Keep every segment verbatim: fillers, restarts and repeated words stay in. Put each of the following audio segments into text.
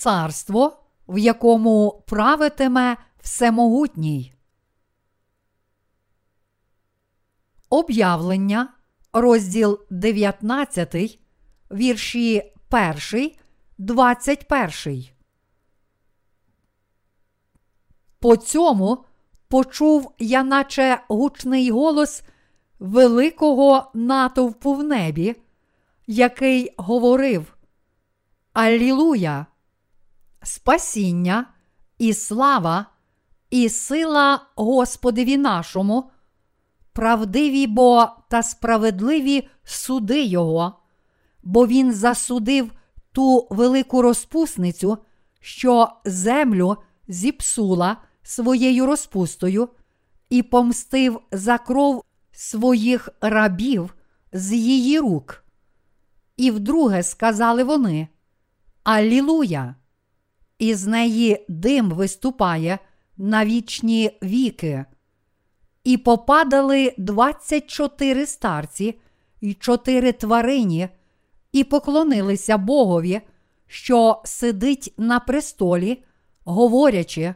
царство, в якому правитиме Всемогутній. Об'явлення, розділ дев'ятнадцятий, вірші перший, двадцять перший. По цьому почув я наче гучний голос великого натовпу в небі, який говорив: «Алілуя! Спасіння і слава, і сила Господеві нашому, правдиві бо та справедливі суди Його, бо Він засудив ту велику розпусницю, що землю зіпсула своєю розпустою, і помстив за кров своїх рабів з її рук». І вдруге сказали вони: «Алілуя! Із неї дим виступає на вічні віки». І попадали двадцять чотири старці і чотири тварині, і поклонилися Богові, що сидить на престолі, говорячи: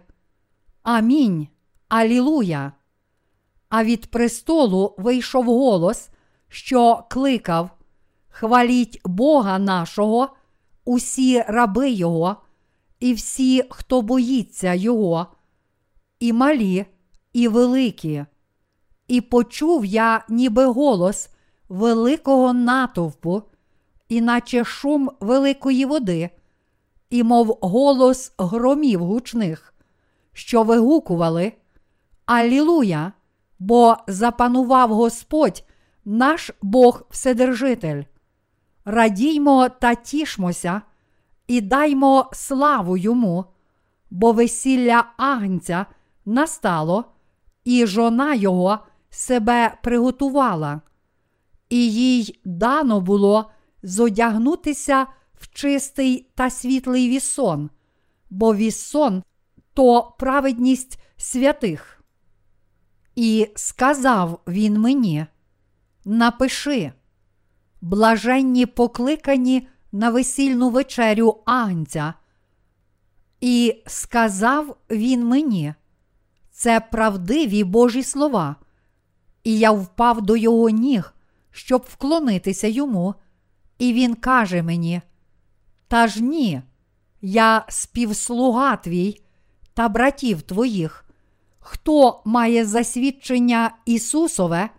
«Амінь, Алілуя!» А від престолу вийшов голос, що кликав: «Хваліть Бога нашого, усі раби Його, і всі, хто боїться Його, і малі, і великі». І почув я ніби голос великого натовпу, іначе шум великої води, і мов голос громів гучних, що вигукували: «Алілуя, бо запанував Господь, наш Бог Вседержитель. Радіймо та тішмося, і даймо славу Йому, бо весілля Агнця настало, і жона Його себе приготувала, і їй дано було зодягнутися в чистий та світлий вісон, бо вісон – то праведність святих». І сказав він мені: «Напиши: блаженні покликані на весільну вечерю Агнця». І сказав він мені: «Це правдиві Божі слова». І я впав до його ніг, щоб вклонитися йому, і він каже мені: «Та ж ні, я співслуга твій та братів твоїх, хто має засвідчення Ісусове,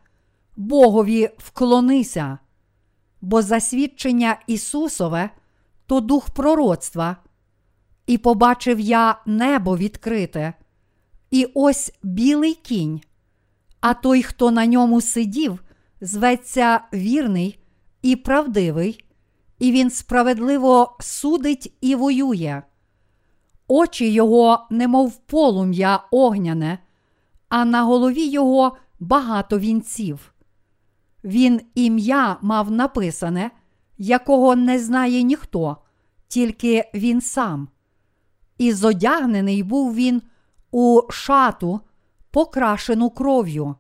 Богові вклонися, бо засвідчення Ісусове – то дух пророцтва». І побачив я небо відкрите, і ось білий кінь, а той, хто на ньому сидів, зветься Вірний і Правдивий, і він справедливо судить і воює. Очі його немов полум'я огняне, а на голові його багато вінців. Він ім'я мав написане, якого не знає ніхто, тільки він сам. І зодягнений був він у шату, покрашену кров'ю,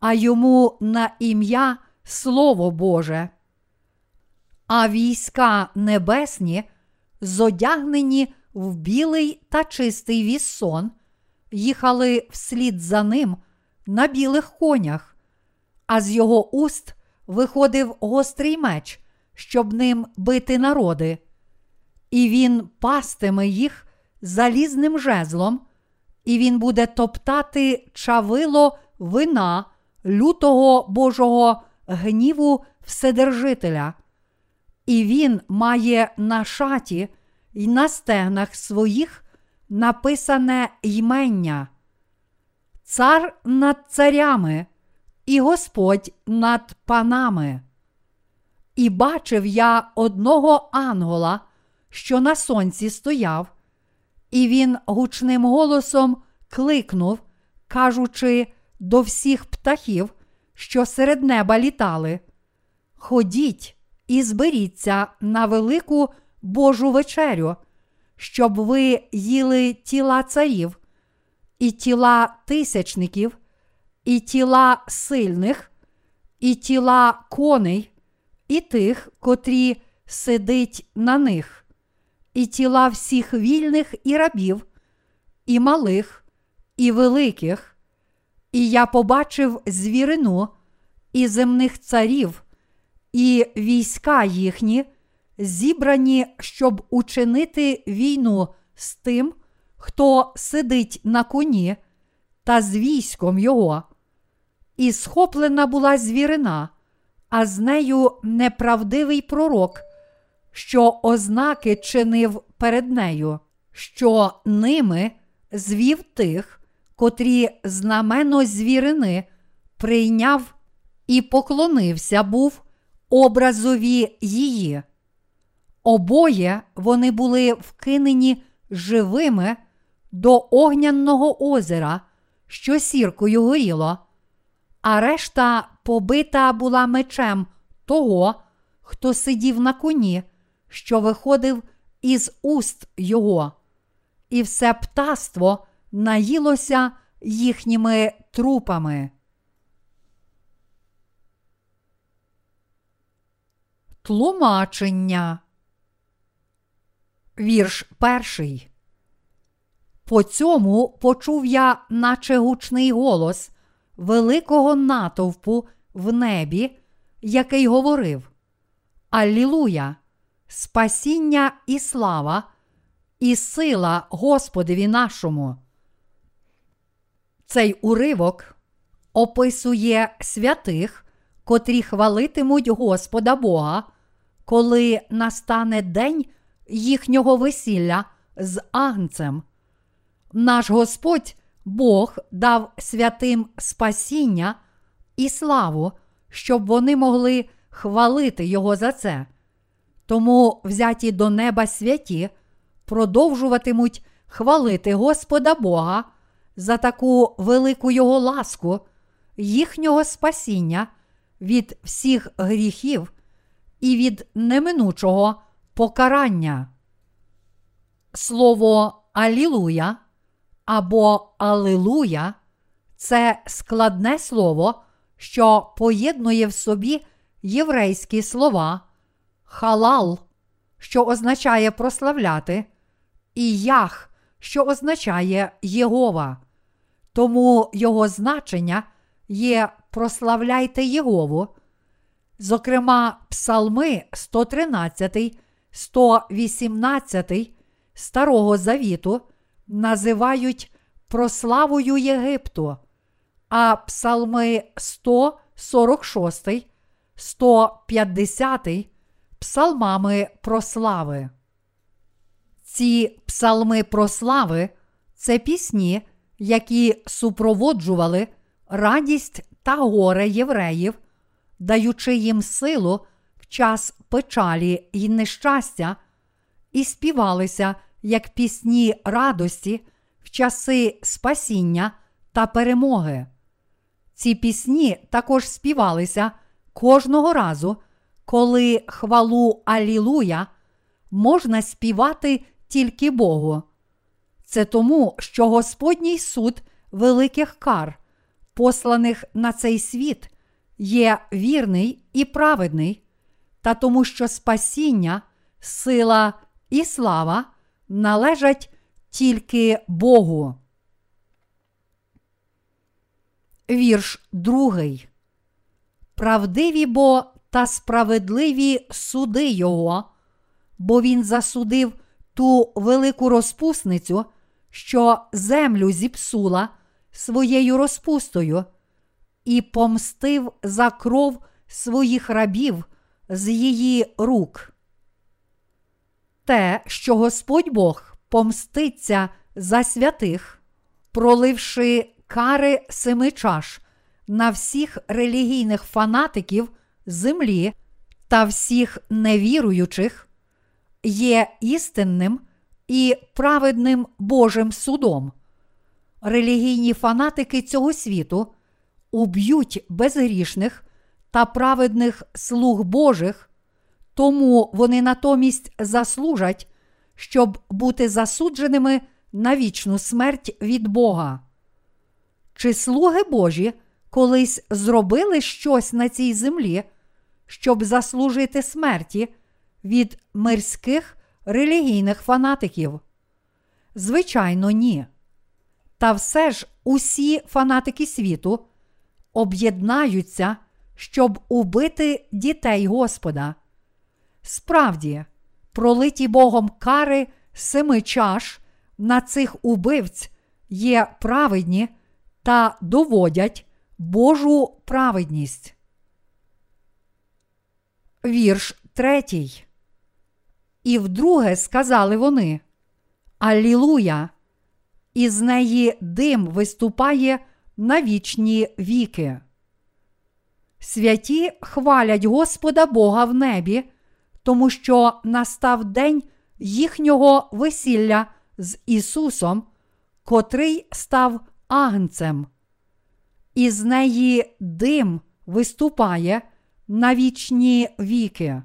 а йому на ім'я Слово Боже. А війська небесні, зодягнені в білий та чистий віссон, їхали вслід за ним на білих конях, а з його уст виходив гострий меч, щоб ним бити народи. І він пастиме їх залізним жезлом, і він буде топтати чавило вина лютого Божого гніву Вседержителя. І він має на шаті й на стегнах своїх написане ймення: «Цар над царями і Господь над панами». І бачив я одного ангела, що на сонці стояв, і він гучним голосом кликнув, кажучи до всіх птахів, що серед неба літали: «Ходіть і зберіться на велику Божу вечерю, щоб ви їли тіла царів, і тіла тисячників, і тіла сильних, і тіла коней, і тих, котрі сидять на них, і тіла всіх вільних і рабів, і малих, і великих, і я побачив звірину, і земних царів, і війська їхні, зібрані, щоб учинити війну з тим, хто сидить на коні, та з військом його. І схоплена була звірина, а з нею неправдивий пророк, що ознаки чинив перед нею, що ними звів тих, котрі знамено звірини прийняв і поклонився був образові її. Обоє вони були вкинені живими до огняного озера, що сіркою горіло, а решта побита була мечем того, хто сидів на коні, що виходив із уст його. І все птаство наїлося їхніми трупами. Тлумачення. Вірш перший. По цьому почув я, наче гучний голос великого натовпу в небі, який говорив: «Алілуя! Спасіння і слава, і сила Господеві нашому». Цей уривок описує святих, котрі хвалитимуть Господа Бога, коли настане день їхнього весілля з Агнцем. Наш Господь Бог дав святим спасіння і славу, щоб вони могли хвалити Його за це. Тому взяті до неба святі продовжуватимуть хвалити Господа Бога за таку велику Його ласку, їхнього спасіння від всіх гріхів і від неминучого покарання. Слово «Алілуя» або «Алилуя» – це складне слово, що поєднує в собі єврейські слова «халал», що означає «прославляти», і «ях», що означає «Єгова». Тому його значення є «прославляйте Єгову». Зокрема, псалми сто тринадцятий, сто вісімнадцятий Старого Завіту називають прославою Єгипту, а псалми сто сорок шостий, сто п'ятдесятий псалмами прослави. Ці псалми прослави – це пісні, які супроводжували радість та горе євреїв, даючи їм силу в час печалі й нещастя, і співалися як пісні радості в часи спасіння та перемоги. Ці пісні також співалися кожного разу, коли хвалу «Алілуя» можна співати тільки Богу. Це тому, що Господній суд великих кар, посланих на цей світ, є вірний і праведний, та тому, що спасіння, сила і слава належать тільки Богу. Вірш другий. Правдиві бо та справедливі суди його, бо він засудив ту велику розпусницю, що землю зіпсула своєю розпустою, і помстив за кров своїх рабів з її рук. Те, що Господь Бог помститься за святих, проливши кари семи чаш на всіх релігійних фанатиків землі та всіх невіруючих, є істинним і праведним Божим судом. Релігійні фанатики цього світу уб'ють безгрішних та праведних слуг Божих, тому вони натомість заслужать, щоб бути засудженими на вічну смерть від Бога. Чи слуги Божі колись зробили щось на цій землі, щоб заслужити смерті від мирських релігійних фанатиків? Звичайно, ні. Та все ж усі фанатики світу об'єднаються, щоб убити дітей Господа. Справді, пролиті Богом кари семи чаш на цих убивць є праведні та доводять Божу праведність. Вірш третій. І вдруге сказали вони: «Алілуя! Із неї дим виступає на вічні віки». Святі хвалять Господа Бога в небі, тому що настав день їхнього весілля з Ісусом, котрий став Агнцем. Із неї дим виступає на вічні віки.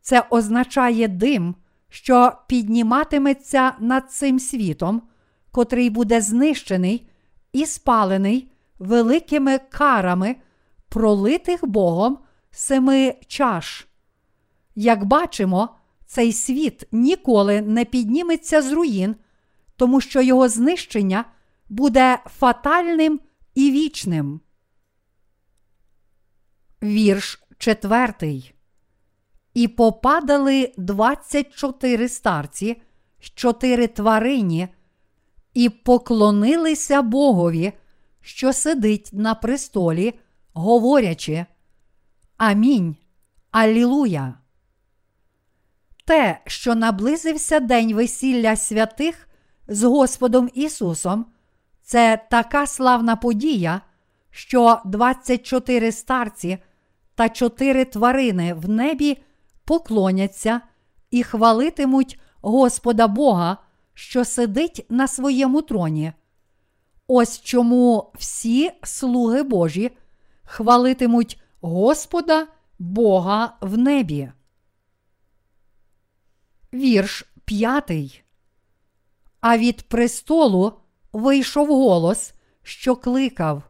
Це означає дим, що підніматиметься над цим світом, котрий буде знищений і спалений великими карами, пролитих Богом семи чаш. Як бачимо, цей світ ніколи не підніметься з руїн, тому що його знищення буде фатальним і вічним. Вірш четвертий. І попадали двадцять чотири старці з чотири тварині і поклонилися Богові, що сидить на престолі, говорячи: «Амінь! Алілуя!» Те, що наблизився день весілля святих з Господом Ісусом, це така славна подія, що двадцять чотири старці та чотири тварини в небі поклоняться і хвалитимуть Господа Бога, що сидить на своєму троні. Ось чому всі слуги Божі хвалитимуть Господа Бога в небі. Вірш п'ятий. А від престолу вийшов голос, що кликав: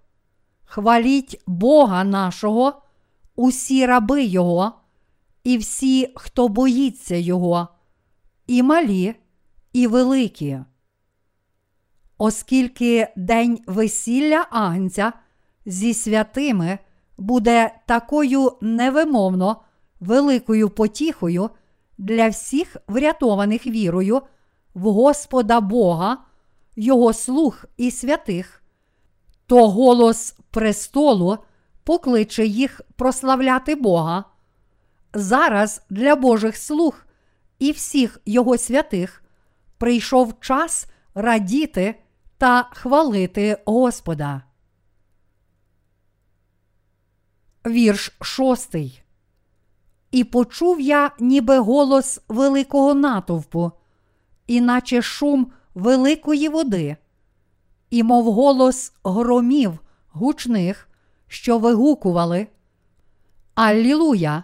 «Хваліть Бога нашого, усі раби Його, і всі, хто боїться Його, і малі, і великі». Оскільки день весілля Агнця зі святими буде такою невимовно великою потіхою для всіх врятованих вірою в Господа Бога, Його слуг і святих, то голос престолу покличе їх прославляти Бога. Зараз для Божих слуг і всіх Його святих прийшов час радіти та хвалити Господа. Вірш шостий. І почув я ніби голос великого натовпу, іначе шум великої води, і мов голос громів гучних, що вигукували: «Алілуя,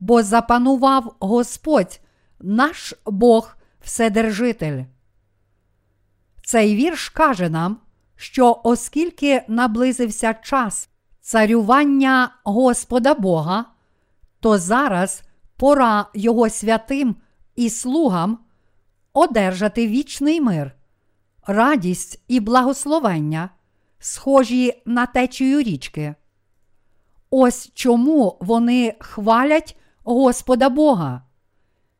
бо запанував Господь, наш Бог Вседержитель». Цей вірш каже нам, що оскільки наблизився час царювання Господа Бога, то зараз пора Його святим і слугам одержати вічний мир, радість і благословення, схожі на течію річки. Ось чому вони хвалять Господа Бога.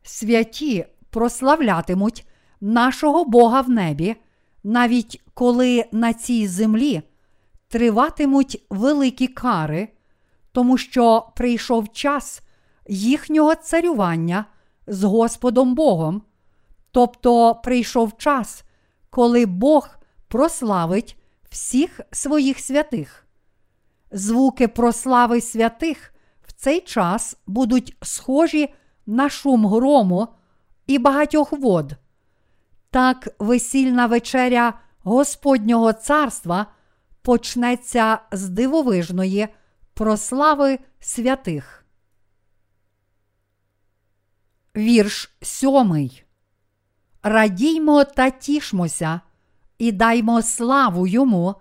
Святі прославлятимуть нашого Бога в небі, навіть коли на цій землі триватимуть великі кари, тому що прийшов час їхнього царювання з Господом Богом, тобто прийшов час, коли Бог прославить всіх своїх святих. Звуки прослави святих в цей час будуть схожі на шум грому і багатьох вод. Так весільна вечеря Господнього царства почнеться з дивовижної прослави святих. Вірш сьомий. Радіймо та тішмося, і даймо славу Йому,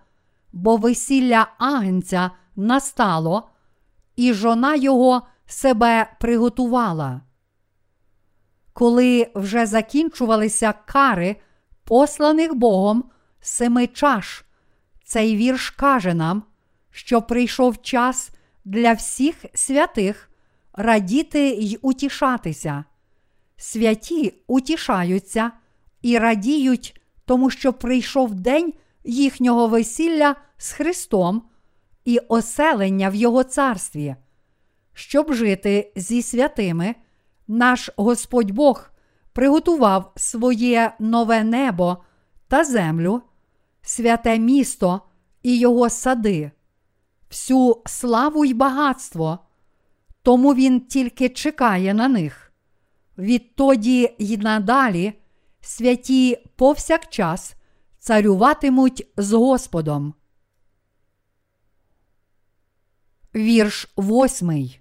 бо весілля Агнця настало, і жона Його себе приготувала. коли вже закінчувалися кари, посланих Богом семи чаш. Цей вірш каже нам, що прийшов час для всіх святих радіти й утішатися. Святі утішаються і радіють, тому що прийшов день їхнього весілля з Христом і оселення в Його царстві. Щоб жити зі святими, наш Господь Бог приготував своє нове небо та землю, святе місто і його сади, всю славу й багатство, тому він тільки чекає на них. Відтоді й надалі святі повсякчас царюватимуть з Господом. Вірш восьмий.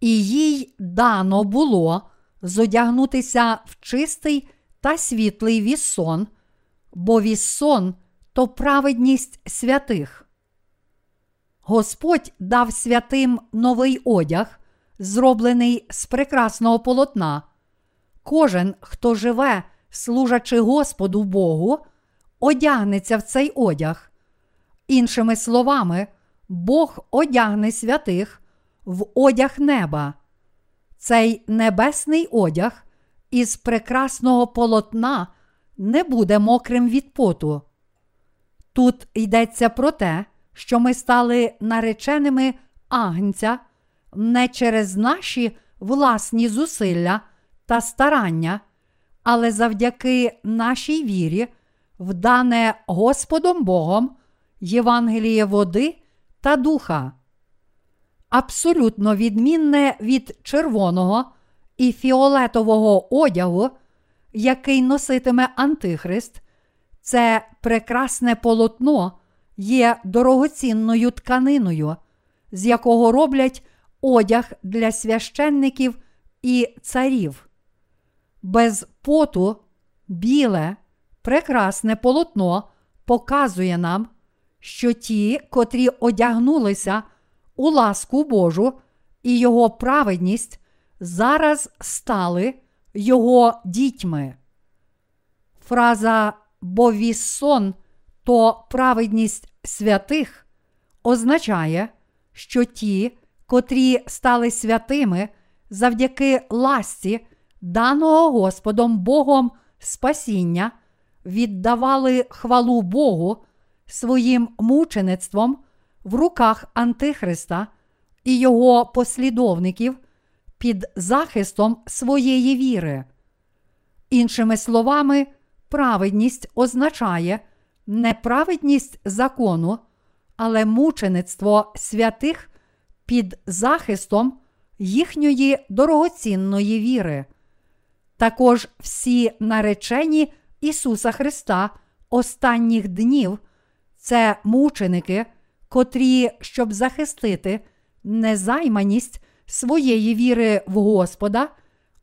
І їй дано було зодягнутися в чистий та світлий віссон, бо віссон – то праведність святих. Господь дав святим новий одяг, зроблений з прекрасного полотна. Кожен, хто живе, служачи Господу Богу, одягнеться в цей одяг. Іншими словами, Бог одягне святих в одяг неба. Цей небесний одяг із прекрасного полотна не буде мокрим від поту. Тут йдеться про те, що ми стали нареченими Агнця не через наші власні зусилля та старання, але завдяки нашій вірі, вдане Господом Богом Євангеліє води та духа. Абсолютно відмінне від червоного і фіолетового одягу, який носитиме Антихрист, це прекрасне полотно є дорогоцінною тканиною, з якого роблять одяг для священників і царів. Без поту біле, прекрасне полотно показує нам, що ті, котрі одягнулися у ласку Божу і Його праведність, зараз стали Його дітьми. Фраза «бо віссон – то праведність святих» означає, що ті, котрі стали святими завдяки ласці даного Господом Богом спасіння, віддавали хвалу Богу своїм мучеництвом в руках Антихриста і його послідовників під захистом своєї віри. Іншими словами, праведність означає не праведність закону, але мучеництво святих під захистом їхньої дорогоцінної віри. Також всі наречені Ісуса Христа останніх днів – це мученики, котрі, щоб захистити незайманість своєї віри в Господа,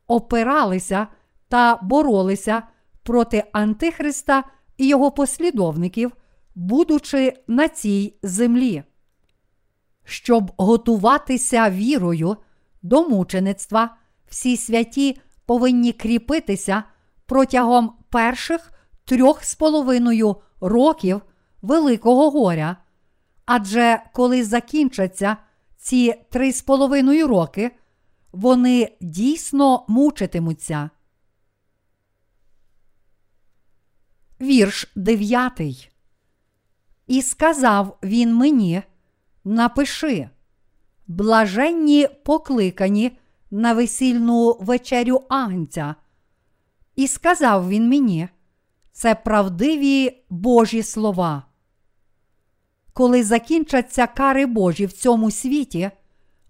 опиралися та боролися проти Антихриста і його послідовників, будучи на цій землі. Щоб готуватися вірою до мучеництва, всі святі повинні кріпитися протягом перших трьох з половиною років Великого горя. Адже коли закінчаться ці три з половиною роки, вони дійсно мучитимуться. Вірш дев'ятий. І сказав він мені: напиши: блаженні покликані на весільну вечерю Агнця. І сказав він мені: це правдиві Божі слова. Коли закінчаться кари Божі в цьому світі,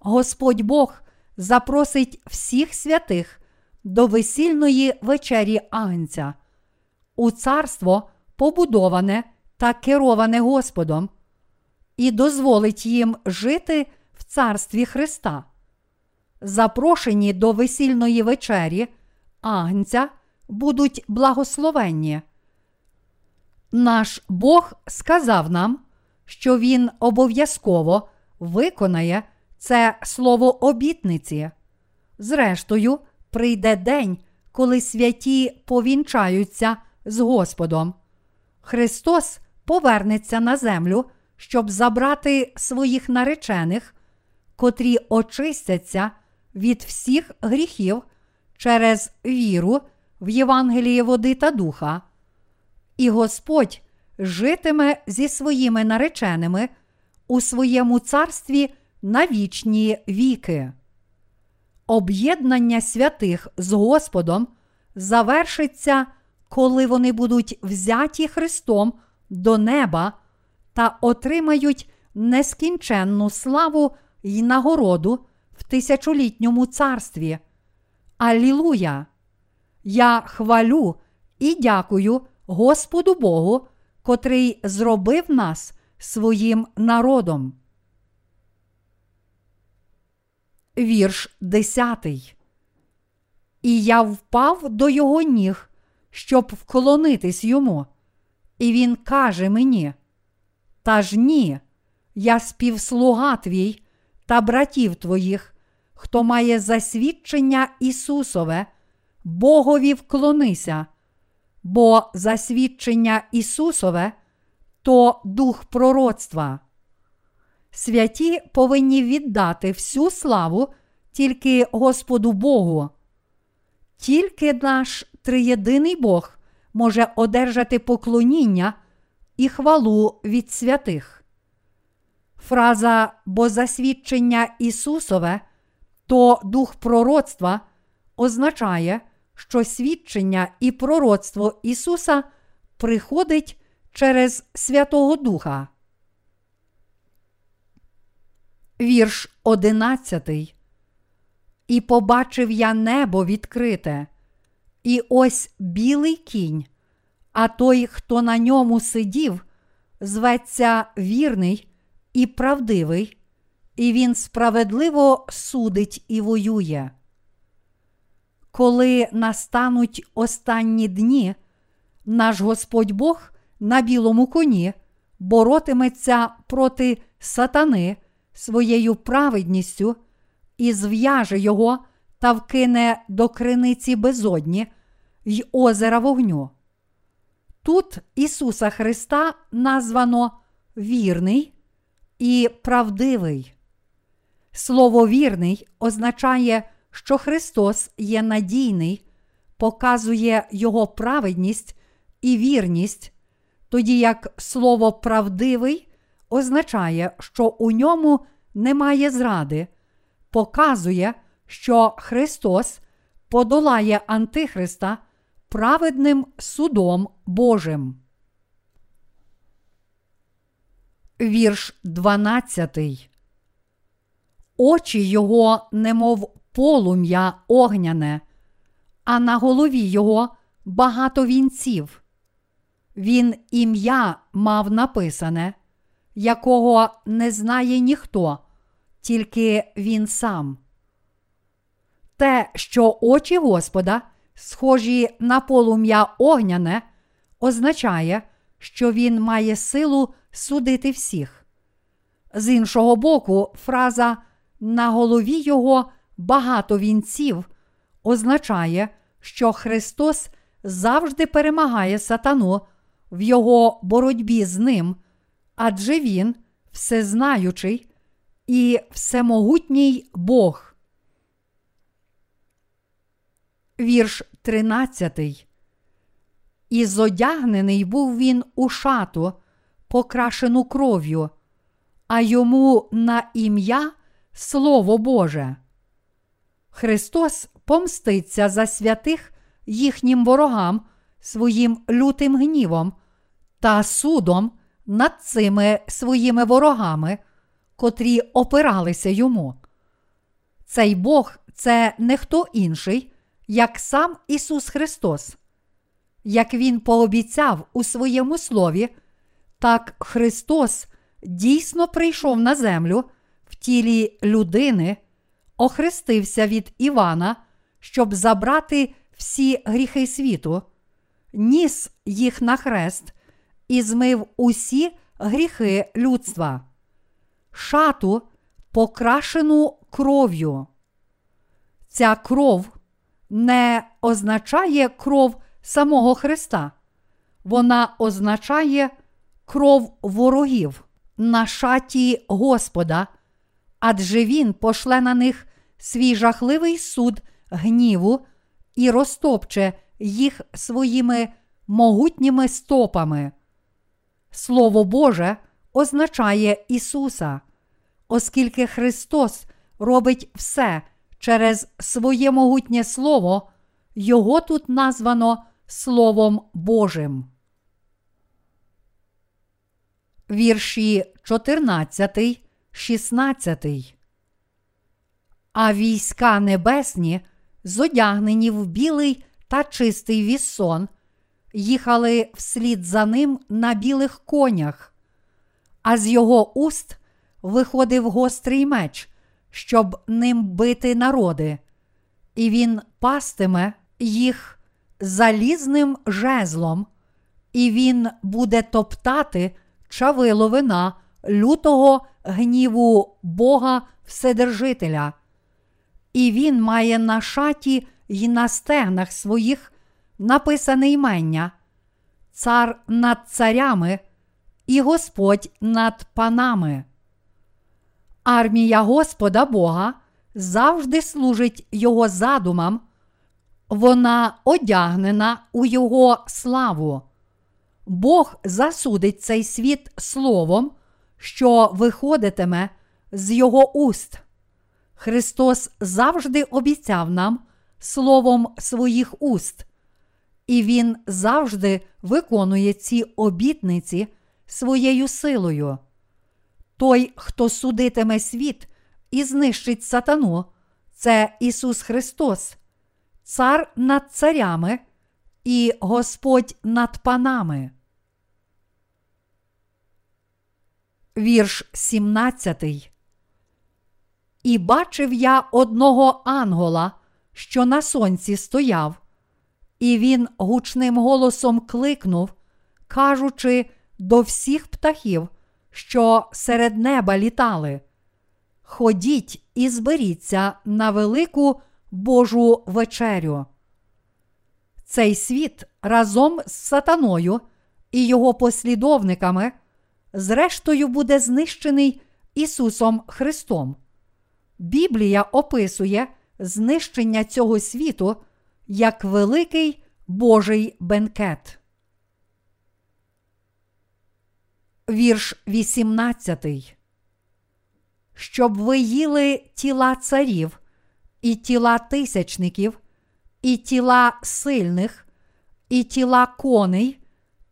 Господь Бог запросить всіх святих до весільної вечері Агнця, у царство, побудоване та кероване Господом, і дозволить їм жити в царстві Христа. Запрошені до весільної вечері Агнця будуть благословенні. Наш Бог сказав нам, що він обов'язково виконає це слово обітниці. Зрештою, прийде день, коли святі повінчаються з Господом. Христос повернеться на землю, щоб забрати своїх наречених, котрі очистяться від всіх гріхів через віру в Євангеліє води та духа. І Господь житиме зі своїми нареченими у своєму царстві на вічні віки. Об'єднання святих з Господом завершиться, коли вони будуть взяті Христом до неба та отримають нескінченну славу й нагороду в тисячолітньому царстві. Алілуя! Я хвалю і дякую Господу Богу, котрий зробив нас своїм народом. Вірш десятий. І я впав до його ніг, щоб вклонитись йому. І він каже мені: та ж ні, я співслуга твій та братів твоїх, хто має засвідчення Ісусове, Богові вклонися. Бо засвідчення Ісусове – то дух пророцтва. Святі повинні віддати всю славу тільки Господу Богу. Тільки наш триєдиний Бог може одержати поклоніння і хвалу від святих. Фраза «бо засвідчення Ісусове, то дух пророцтва» означає, що свідчення і пророцтво Ісуса приходить через Святого Духа. Вірш одинадцятий. І побачив я небо відкрите, і ось білий кінь, а той, хто на ньому сидів, зветься вірний і правдивий, і він справедливо судить і воює. Коли настануть останні дні, наш Господь Бог на білому коні боротиметься проти сатани своєю праведністю і зв'яже його та вкине до криниці безодні й озера вогню. Тут Ісуса Христа названо «вірний» і «правдивий». Слово «вірний» означає, що Христос є надійний, показує Його праведність і вірність, тоді як слово «правдивий» означає, що у ньому немає зради, показує, що Христос подолає Антихриста праведним судом Божим. Вірш дванадцятий. Очі його немов полум'я огняне, а на голові його багато вінців. Він ім'я мав написане, якого не знає ніхто, тільки він сам. Те, що очі Господа схожі на полум'я огняне, означає, що він має силу судити всіх. З іншого боку, фраза «на голові його багато вінців» означає, що Христос завжди перемагає сатану в його боротьбі з ним, адже він всезнаючий і всемогутній Бог. Вірш тринадцятий. І зодягнений був він у шату, покрашену кров'ю, а йому на ім'я Слово Боже. Христос помститься за святих їхнім ворогам своїм лютим гнівом та судом над цими своїми ворогами, котрі опиралися йому. Цей Бог – це не хто інший, як сам Ісус Христос. Як Він пообіцяв у своєму слові, так Христос дійсно прийшов на землю в тілі людини, охрестився від Івана, щоб забрати всі гріхи світу, ніс їх на хрест і змив усі гріхи людства. Шату, покрашену кров'ю. Ця кров не означає кров самого Христа. Вона означає кров ворогів на шаті Господа, адже Він пошле на них свій жахливий суд гніву і розтопче їх своїми могутніми стопами. Слово Боже означає Ісуса, оскільки Христос робить все через своє могутнє Слово, Його тут названо Словом Божим. Вірші чотирнадцятий шістнадцятий. А війська небесні, зодягнені в білий та чистий віссон, їхали вслід за ним на білих конях, а з його уст виходив гострий меч, щоб ним бити народи, і він пастиме їх залізним жезлом, і він буде топтати чавило вина лютого гніву Бога Вседержителя. І він має на шаті й на стегнах своїх написане ймення: Цар над царями і Господь над панами. Армія Господа Бога завжди служить Його задумам, вона одягнена у Його славу. Бог засудить цей світ словом, що виходитиме з Його уст. Христос завжди обіцяв нам словом своїх уст, і Він завжди виконує ці обітниці своєю силою. Той, хто судитиме світ і знищить сатану, це Ісус Христос, цар над царями і Господь над панами. Вірш сімнадцятий. І бачив я одного ангола, що на сонці стояв, і він гучним голосом кликнув, кажучи до всіх птахів, що серед неба літали: ходіть і зберіться на велику Божу вечерю. Цей світ разом з сатаною і його послідовниками зрештою буде знищений Ісусом Христом. Біблія описує знищення цього світу як великий Божий бенкет. Вірш вісімнадцятий. Щоб ви їли тіла царів, і тіла тисячників, і тіла сильних, і тіла коней,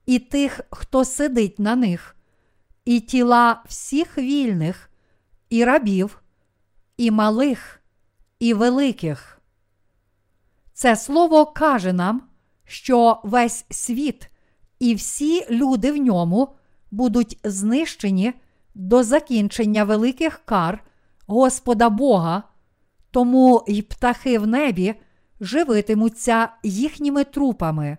і тих, хто сидить на них, і тіла всіх вільних, і рабів, і малих, і великих. Це слово каже нам, що весь світ і всі люди в ньому будуть знищені до закінчення великих кар Господа Бога, тому й птахи в небі живитимуться їхніми трупами.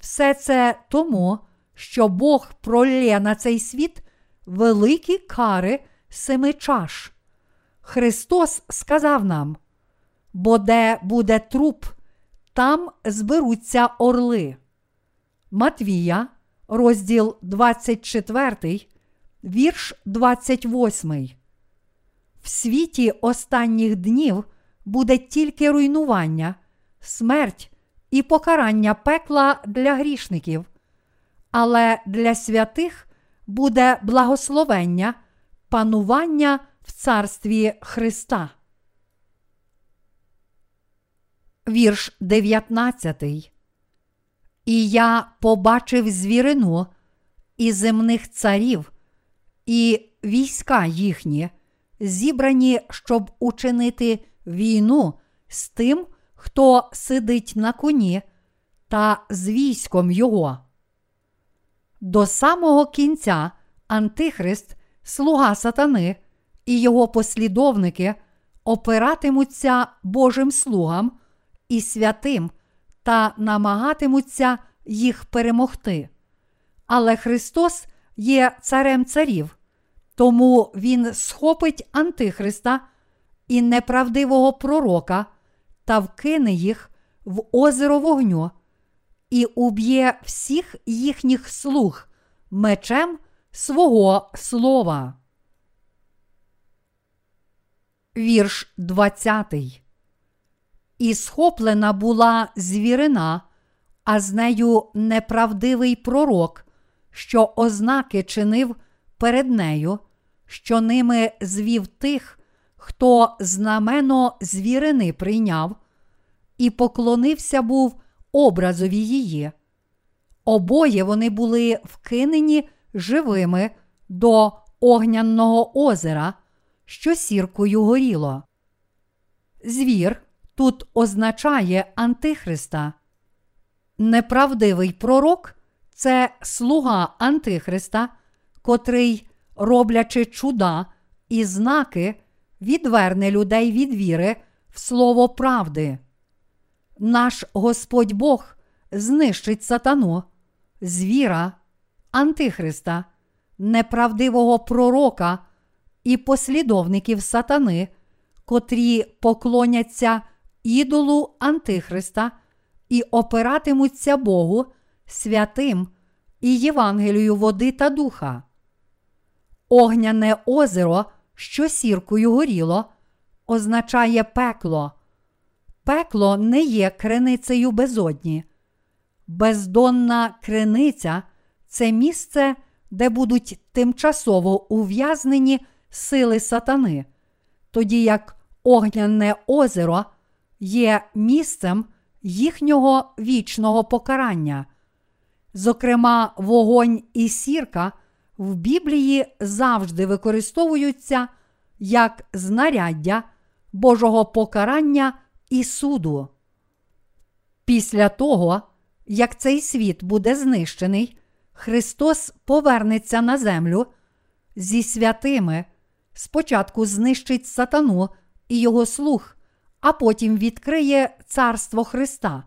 Все це тому, що Бог пролє на цей світ великі кари семи чаш. Христос сказав нам: бо де буде труп, там зберуться орли. Матвія, розділ двадцять четвертий, вірш двадцять восьмий. В світі останніх днів буде тільки руйнування, смерть і покарання пекла для грішників, але для святих буде благословення, панування в царстві Христа. Вірш дев'ятнадцятий. І я побачив звірину, і земних царів, і війська їхні, зібрані, щоб учинити війну з тим, хто сидить на коні, та з військом його. До самого кінця Антихрист, слуга сатани, і його послідовники опиратимуться Божим слугам і святим та намагатимуться їх перемогти. Але Христос є царем царів, тому Він схопить Антихриста і неправдивого пророка та вкине їх в озеро вогню і уб'є всіх їхніх слуг мечем свого слова. Вірш двадцятий. І схоплена була звірина, а з нею неправдивий пророк, що ознаки чинив перед нею, що ними звів тих, хто знамено звірини прийняв, і поклонився був образові її. Обоє вони були вкинені живими до огняного озера, що сіркою горіло. Звір тут означає Антихриста. Неправдивий пророк – це слуга Антихриста, котрий, роблячи чуда і знаки, відверне людей від віри в слово правди. Наш Господь Бог знищить сатану, звіра, Антихриста, неправдивого пророка і послідовників сатани, котрі поклоняться ідолу Антихриста і опиратимуться Богу, святим і Євангелію води та духа. Огняне озеро, що сіркою горіло, означає пекло. Пекло не є криницею безодні. Бездонна криниця – це місце, де будуть тимчасово ув'язнені сили сатани, тоді як огняне озеро є місцем їхнього вічного покарання. Зокрема, вогонь і сірка в Біблії завжди використовуються як знаряддя Божого покарання і суду. Після того, як цей світ буде знищений, Христос повернеться на землю зі святими, спочатку знищить сатану і його слуг, а потім відкриє царство Христа.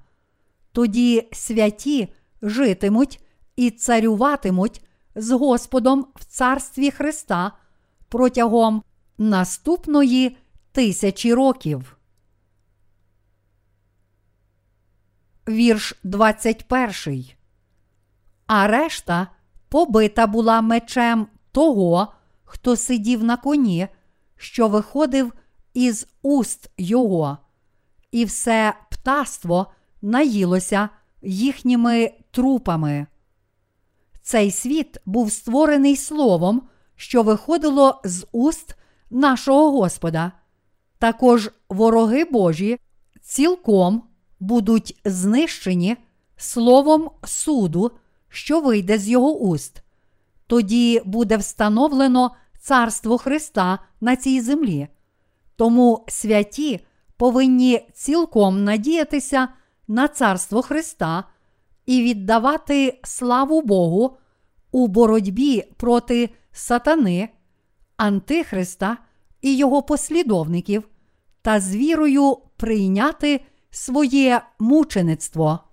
Тоді святі житимуть і царюватимуть з Господом в царстві Христа протягом наступної тисячі років. Вірш двадцять перший. А решта побита була мечем того, хто сидів на коні, що виходив із уст його, і все птаство наїлося їхніми трупами. Цей світ був створений словом, що виходило з уст нашого Господа. Також вороги Божі цілком будуть знищені словом суду, що вийде з його уст. Тоді буде встановлено царство Христа на цій землі. Тому святі повинні цілком надіятися на царство Христа і віддавати славу Богу у боротьбі проти сатани, Антихриста і його послідовників та з вірою прийняти своє мучеництво.